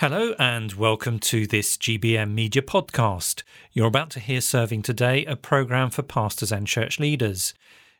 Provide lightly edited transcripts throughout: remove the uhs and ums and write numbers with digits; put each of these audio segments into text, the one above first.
Hello and welcome to this GBM Media podcast. You're about to hear Serving Today, a programme for pastors and church leaders.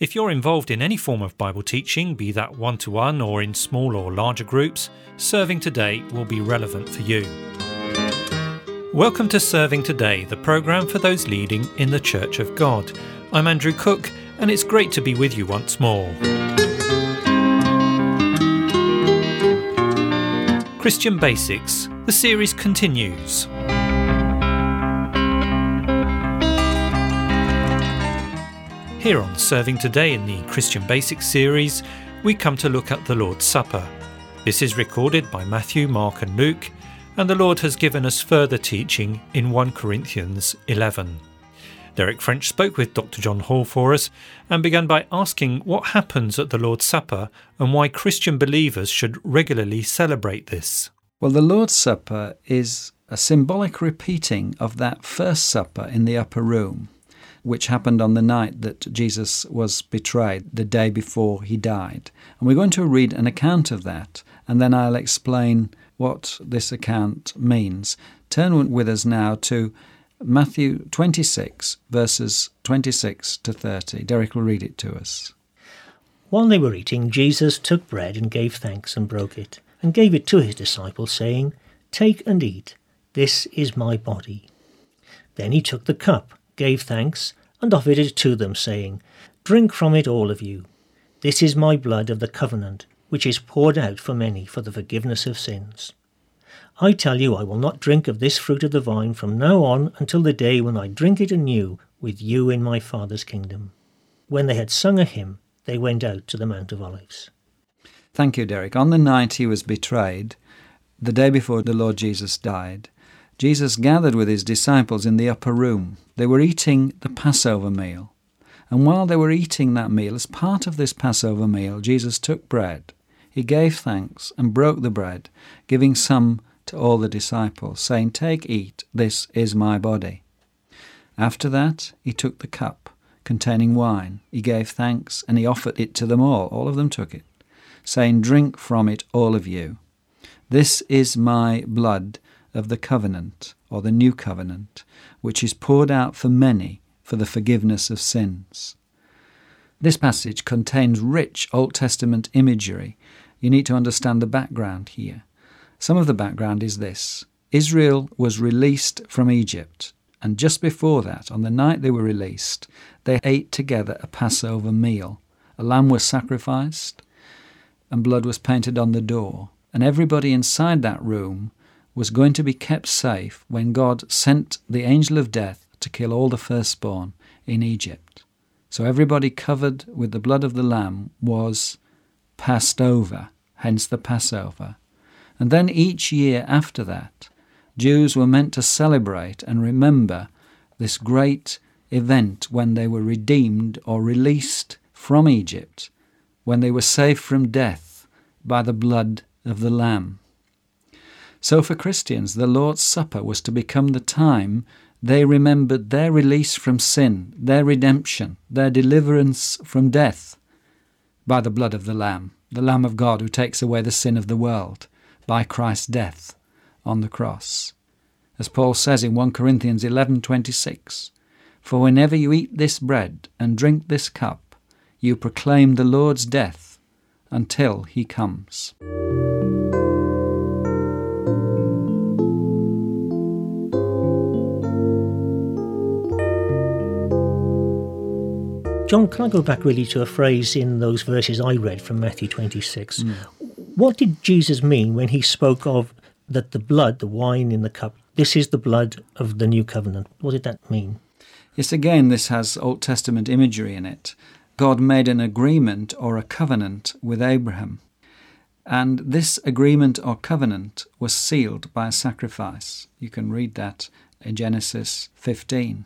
If you're involved in any form of Bible teaching, be that one-to-one or in small or larger groups, Serving Today will be relevant for you. Welcome to Serving Today, the programme for those leading in the Church of God. I'm Andrew Cook, and it's great to be with you once more. Christian Basics, the series continues. Here on Serving Today in the Christian Basics series, we come to look at the Lord's Supper. This is recorded by Matthew, Mark and Luke, and the Lord has given us further teaching in 1 Corinthians 11. Derek French spoke with Dr. John Hall for us and began by asking what happens at the Lord's Supper and why Christian believers should regularly celebrate this. Well, the Lord's Supper is a symbolic repeating of that first supper in the upper room, which happened on the night that Jesus was betrayed, the day before he died. And we're going to read an account of that, and then I'll explain what this account means. Turn with us now to Matthew 26, verses 26 to 30. Derek will read it to us. While they were eating, Jesus took bread and gave thanks and broke it, and gave it to his disciples, saying, "Take and eat. This is my body." Then he took the cup, gave thanks, and offered it to them, saying, "Drink from it, all of you. This is my blood of the covenant, which is poured out for many for the forgiveness of sins. I tell you, I will not drink of this fruit of the vine from now on until the day when I drink it anew with you in my Father's kingdom." When they had sung a hymn, they went out to the Mount of Olives. Thank you, Derek. On the night he was betrayed, the day before the Lord Jesus died, Jesus gathered with his disciples in the upper room. They were eating the Passover meal. And while they were eating that meal, as part of this Passover meal, Jesus took bread. He gave thanks and broke the bread, giving some to all the disciples, saying, "Take, eat, this is my body." After that, he took the cup containing wine. He gave thanks and he offered it to them all. All of them took it, saying, "Drink from it, all of you. This is my blood of the covenant," or the new covenant, "which is poured out for many for the forgiveness of sins." This passage contains rich Old Testament imagery. You need to understand the background here. Some of the background is this. Israel was released from Egypt, and just before that, on the night they were released, they ate together a Passover meal. A lamb was sacrificed, and blood was painted on the door, and everybody inside that room was going to be kept safe when God sent the angel of death to kill all the firstborn in Egypt. So everybody covered with the blood of the lamb was passed over, hence the Passover. And then each year after that, Jews were meant to celebrate and remember this great event when they were redeemed or released from Egypt, when they were saved from death by the blood of the Lamb. So for Christians, the Lord's Supper was to become the time they remembered their release from sin, their redemption, their deliverance from death by the blood of the Lamb of God who takes away the sin of the world, by Christ's death on the cross. As Paul says in 1 Corinthians 11:26, "For whenever you eat this bread and drink this cup, you proclaim the Lord's death until he comes." John, can I go back really to a phrase in those verses I read from Matthew 26? What did Jesus mean when he spoke of that the blood, the wine in the cup, this is the blood of the new covenant? What did that mean? Yes, again, this has Old Testament imagery in it. God made an agreement or a covenant with Abraham. And this agreement or covenant was sealed by a sacrifice. You can read that in Genesis 15.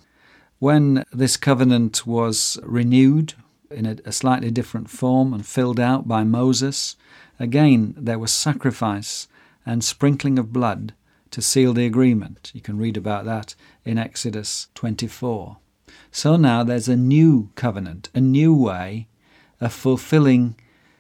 When this covenant was renewed in a slightly different form and filled out by Moses, again, there was sacrifice and sprinkling of blood to seal the agreement. You can read about that in Exodus 24. So now there's a new covenant, a new way of fulfilling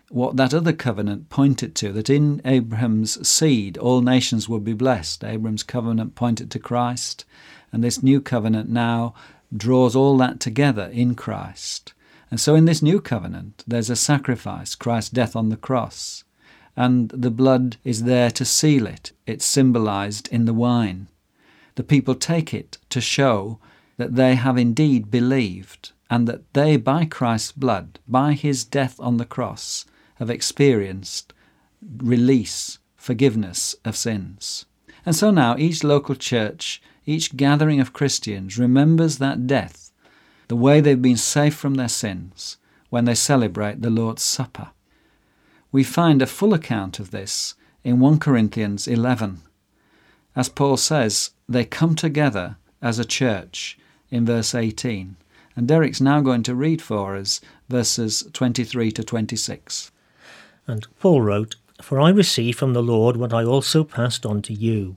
what that other covenant pointed to, that in Abraham's seed all nations would be blessed. Abraham's covenant pointed to Christ, and this new covenant now draws all that together in Christ. And so in this new covenant, there's a sacrifice, Christ's death on the cross, and the blood is there to seal it. It's symbolized in the wine. The people take it to show that they have indeed believed, and that they, by Christ's blood, by his death on the cross, have experienced release, forgiveness of sins. And so now each local church, each gathering of Christians remembers that death, the way they've been saved from their sins when they celebrate the Lord's Supper. We find a full account of this in 1 Corinthians 11. As Paul says, they come together as a church in verse 18. And Derek's now going to read for us verses 23 to 26. And Paul wrote, "For I received from the Lord what I also passed on to you.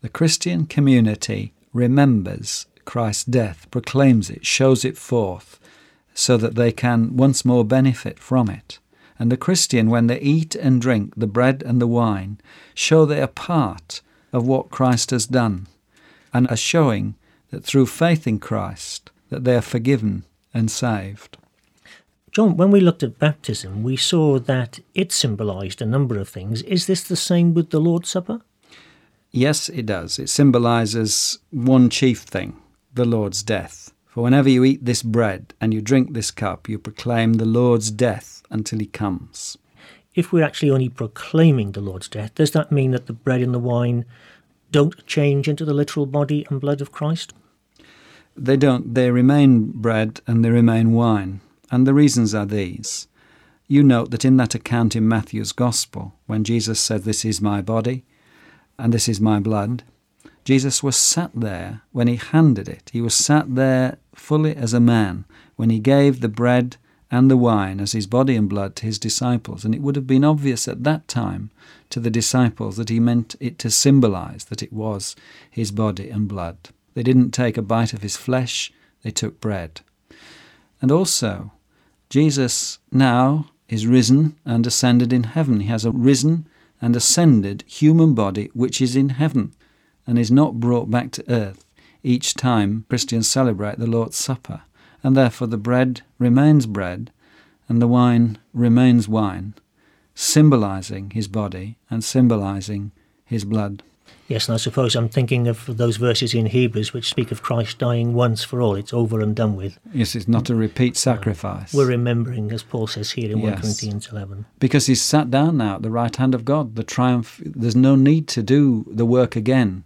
the Christian community remembers Christ's death, proclaims it, shows it forth, so that they can once more benefit from it. And the Christian, when they eat and drink the bread and the wine, show they are part of what Christ has done, and are showing that through faith in Christ, that they are forgiven and saved. John, when we looked at baptism, we saw that it symbolised a number of things. Is this the same with the Lord's Supper? Yes, it does. It symbolises one chief thing, the Lord's death. For whenever you eat this bread and you drink this cup, you proclaim the Lord's death until he comes. If we're actually only proclaiming the Lord's death, does that mean that the bread and the wine don't change into the literal body and blood of Christ? They don't. They remain bread and they remain wine. And the reasons are these. You note that in that account in Matthew's Gospel, when Jesus said, "This is my body and this is my blood," Jesus was sat there when he handed it. He was sat there fully as a man when he gave the bread and the wine as his body and blood to his disciples. And it would have been obvious at that time to the disciples that he meant it to symbolise that it was his body and blood. They didn't take a bite of his flesh, they took bread. And also, Jesus now is risen and ascended in heaven. He has a risen and ascended human body which is in heaven and is not brought back to earth each time Christians celebrate the Lord's Supper. And therefore the bread remains bread and the wine remains wine, symbolising his body and symbolising his blood. Yes, and I suppose I'm thinking of those verses in Hebrews which speak of Christ dying once for all. It's over and done with. Yes, it's not a repeat sacrifice. We're remembering, as Paul says here in 1 Corinthians 11. Because he's sat down now at the right hand of God, the triumph. There's no need to do the work again.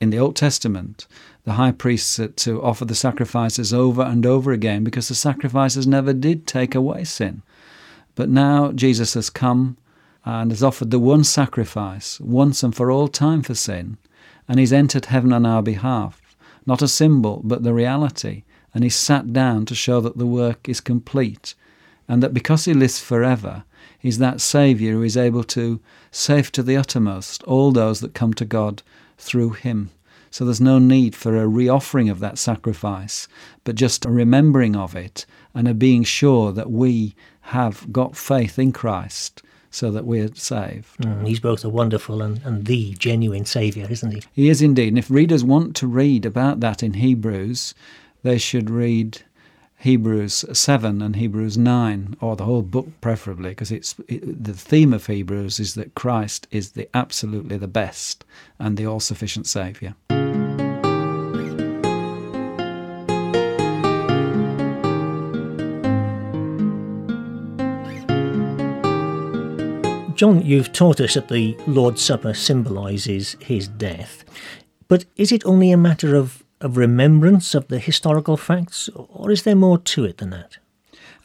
In the Old Testament, the high priests had to offer the sacrifices over and over again because the sacrifices never did take away sin. But now Jesus has come and has offered the one sacrifice once and for all time for sin, and he's entered heaven on our behalf, not a symbol but the reality, and he's sat down to show that the work is complete and that because he lives forever, he's that Saviour who is able to save to the uttermost all those that come to God through him. So there's no need for a re-offering of that sacrifice, but just a remembering of it and a being sure that we have got faith in Christ so that we're saved. He's both a wonderful and the genuine Saviour, isn't he? He is indeed. And if readers want to read about that in Hebrews, they should read Hebrews 7 and Hebrews 9, or the whole book preferably, because the theme of Hebrews is that Christ is the absolutely the best and the all-sufficient Saviour. John, you've taught us that the Lord's Supper symbolises his death, but is it only a matter of remembrance of the historical facts, or is there more to it than that?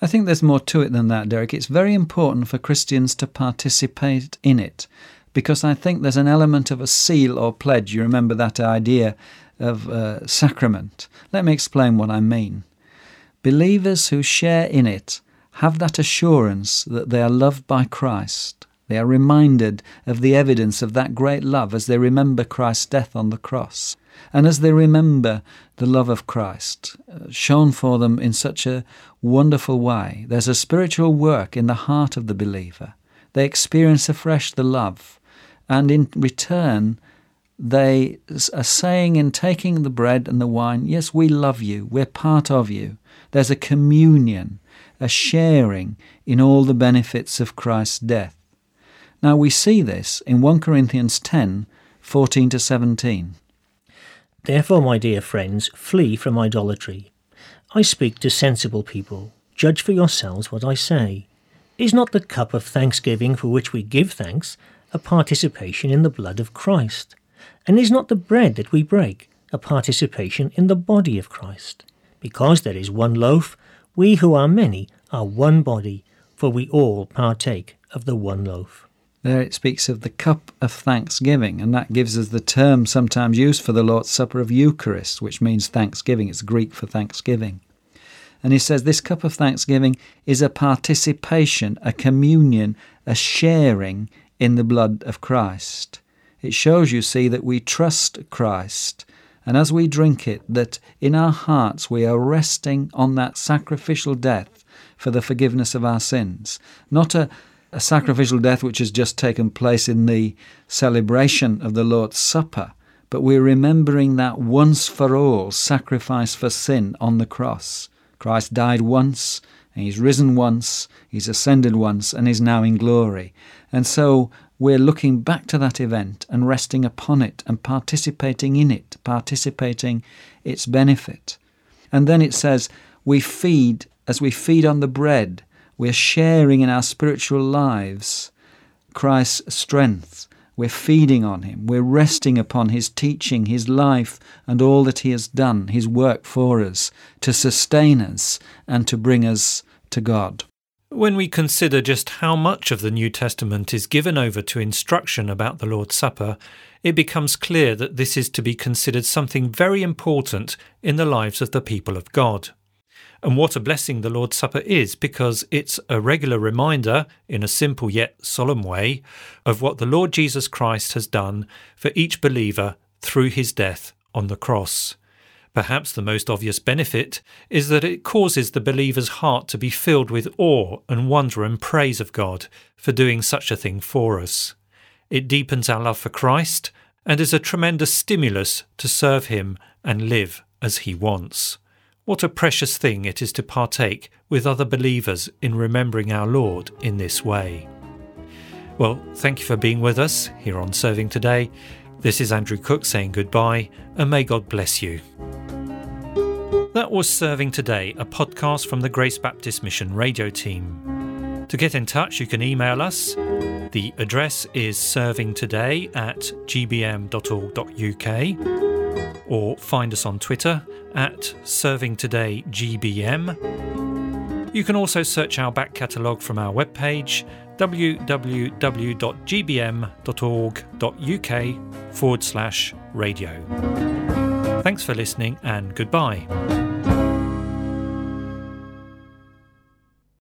I think there's more to it than that, Derek. It's very important for Christians to participate in it, because I think there's an element of a seal or pledge. You remember that idea of sacrament. Let me explain what I mean. Believers who share in it have that assurance that they are loved by Christ. They are reminded of the evidence of that great love as they remember Christ's death on the cross, and as they remember the love of Christ shown for them in such a wonderful way. There's a spiritual work in the heart of the believer. They experience afresh the love, and in return they are saying and taking the bread and the wine, yes, we love you, we're part of you. There's a communion, a sharing in all the benefits of Christ's death. Now we see this in 1 Corinthians 10, 14-17. Therefore, my dear friends, flee from idolatry. I speak to sensible people. Judge for yourselves what I say. Is not the cup of thanksgiving for which we give thanks a participation in the blood of Christ? And is not the bread that we break a participation in the body of Christ? Because there is one loaf, we who are many are one body, for we all partake of the one loaf. There it speaks of the cup of thanksgiving, and that gives us the term sometimes used for the Lord's Supper of Eucharist, which means thanksgiving. It's Greek for thanksgiving. And he says this cup of thanksgiving is a participation, a communion, a sharing in the blood of Christ. It shows, you see, that we trust Christ, and as we drink it, that in our hearts we are resting on that sacrificial death for the forgiveness of our sins. Not a sacrificial death which has just taken place in the celebration of the Lord's Supper, but we're remembering that once for all sacrifice for sin on the cross. Christ died once, and he's risen once, he's ascended once, and is now in glory. And so we're looking back to that event and resting upon it and participating in it, participating its benefit. And then it says, as we feed on the bread, we're sharing in our spiritual lives Christ's strength. We're feeding on him. We're resting upon his teaching, his life, and all that he has done, his work for us, to sustain us and to bring us to God. When we consider just how much of the New Testament is given over to instruction about the Lord's Supper, it becomes clear that this is to be considered something very important in the lives of the people of God. And what a blessing the Lord's Supper is, because it's a regular reminder, in a simple yet solemn way, of what the Lord Jesus Christ has done for each believer through his death on the cross. Perhaps the most obvious benefit is that it causes the believer's heart to be filled with awe and wonder and praise of God for doing such a thing for us. It deepens our love for Christ and is a tremendous stimulus to serve him and live as he wants. What a precious thing it is to partake with other believers in remembering our Lord in this way. Well, thank you for being with us here on Serving Today. This is Andrew Cook saying goodbye, and may God bless you. That was Serving Today, a podcast from the Grace Baptist Mission Radio team. To get in touch, you can email us. The address is servingtoday@gbm.org.uk. or find us on Twitter @ServingTodayGBM. You can also search our back catalogue from our webpage, www.gbm.org.uk/radio. Thanks for listening, and goodbye.